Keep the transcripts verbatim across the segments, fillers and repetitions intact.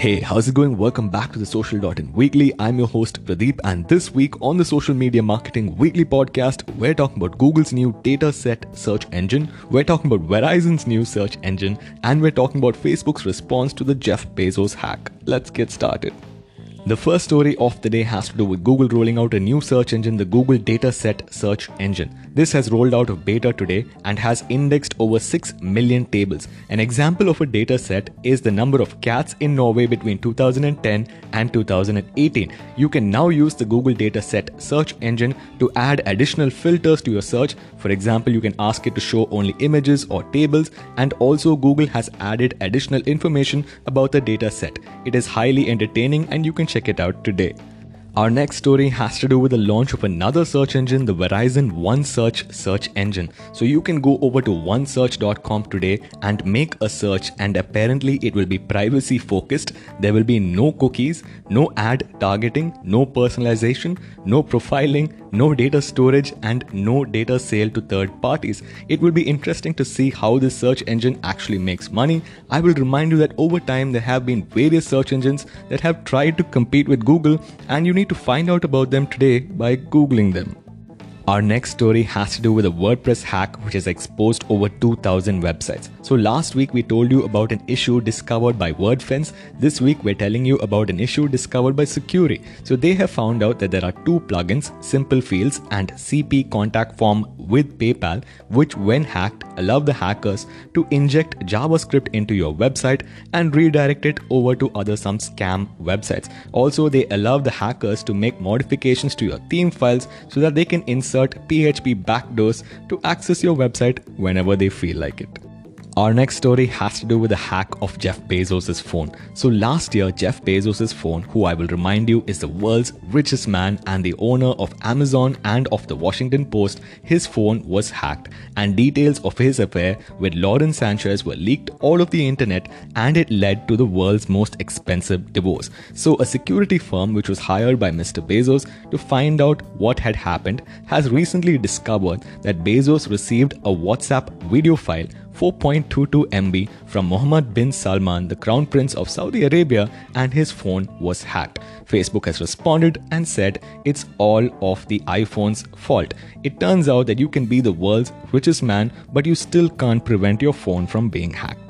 Hey, how's it going? Welcome back to the Social dot in Weekly. I'm your host Pradeep, and this week on the Social Media Marketing Weekly podcast, we're talking about Google's new Dataset search engine, we're talking about Verizon's new search engine, and we're talking about Facebook's response to the Jeff Bezos hack. Let's get started. The first story of the day has to do with Google rolling out a new search engine, the Google Dataset search engine. This has rolled out of beta today and has indexed over six million tables. An example of a dataset is the number of cats in Norway between two thousand ten and two thousand eighteen. You can now use the Google Dataset search engine to add additional filters to your search. For example, you can ask it to show only images or tables, and also Google has added additional information about the dataset. It is highly entertaining and you can check it out today. Our next story has to do with the launch of another search engine, the Verizon OneSearch search engine. So you can go over to one search dot com today and make a search, and apparently it will be privacy focused. There will be no cookies, no ad targeting, no personalization, no profiling, no data storage, and no data sale to third parties. It will be interesting to see how this search engine actually makes money. I will remind you that over time there have been various search engines that have tried to compete with Google, and you need to find out about them today by Googling them. Our next story has to do with a WordPress hack which has exposed over two thousand websites. So last week we told you about an issue discovered by Wordfence. This week we're telling you about an issue discovered by Sucuri. So they have found out that there are two plugins, Simple Fields and C P Contact Form with PayPal, which when hacked allow the hackers to inject JavaScript into your website and redirect it over to other some scam websites. Also, they allow the hackers to make modifications to your theme files so that they can insert P H P backdoors to access your website whenever they feel like it. Our next story has to do with the hack of Jeff Bezos' phone. So last year, Jeff Bezos' phone, who I will remind you is the world's richest man and the owner of Amazon and of the Washington Post, his phone was hacked, and details of his affair with Lauren Sanchez were leaked all over the internet, and it led to the world's most expensive divorce. So a security firm which was hired by Mister Bezos to find out what had happened has recently discovered that Bezos received a WhatsApp video file four point two two megabytes from Mohammed bin Salman, the crown prince of Saudi Arabia, and his phone was hacked. Facebook has responded and said it's all of the iPhone's fault. It turns out that you can be the world's richest man, but you still can't prevent your phone from being hacked.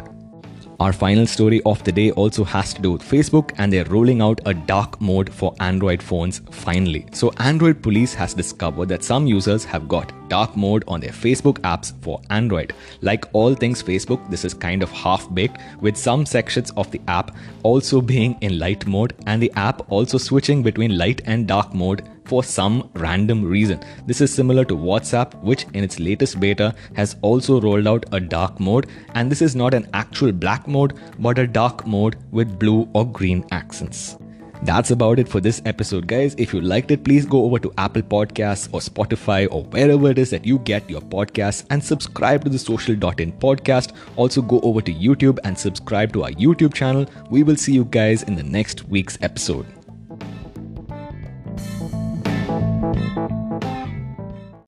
Our final story of the day also has to do with Facebook, and they're rolling out a dark mode for Android phones finally. So Android Police has discovered that some users have got dark mode on their Facebook apps for Android. Like all things Facebook, this is kind of half-baked, with some sections of the app also being in light mode and the app also switching between light and dark mode for some random reason. This is similar to WhatsApp, which in its latest beta has also rolled out a dark mode, and this is not an actual black mode but a dark mode with blue or green accents. That's about it for this episode, guys. If you liked it, please go over to Apple Podcasts or Spotify or wherever it is that you get your podcasts and subscribe to the Social dot in podcast. Also go over to YouTube and subscribe to our YouTube channel. We will see you guys in the next week's episode.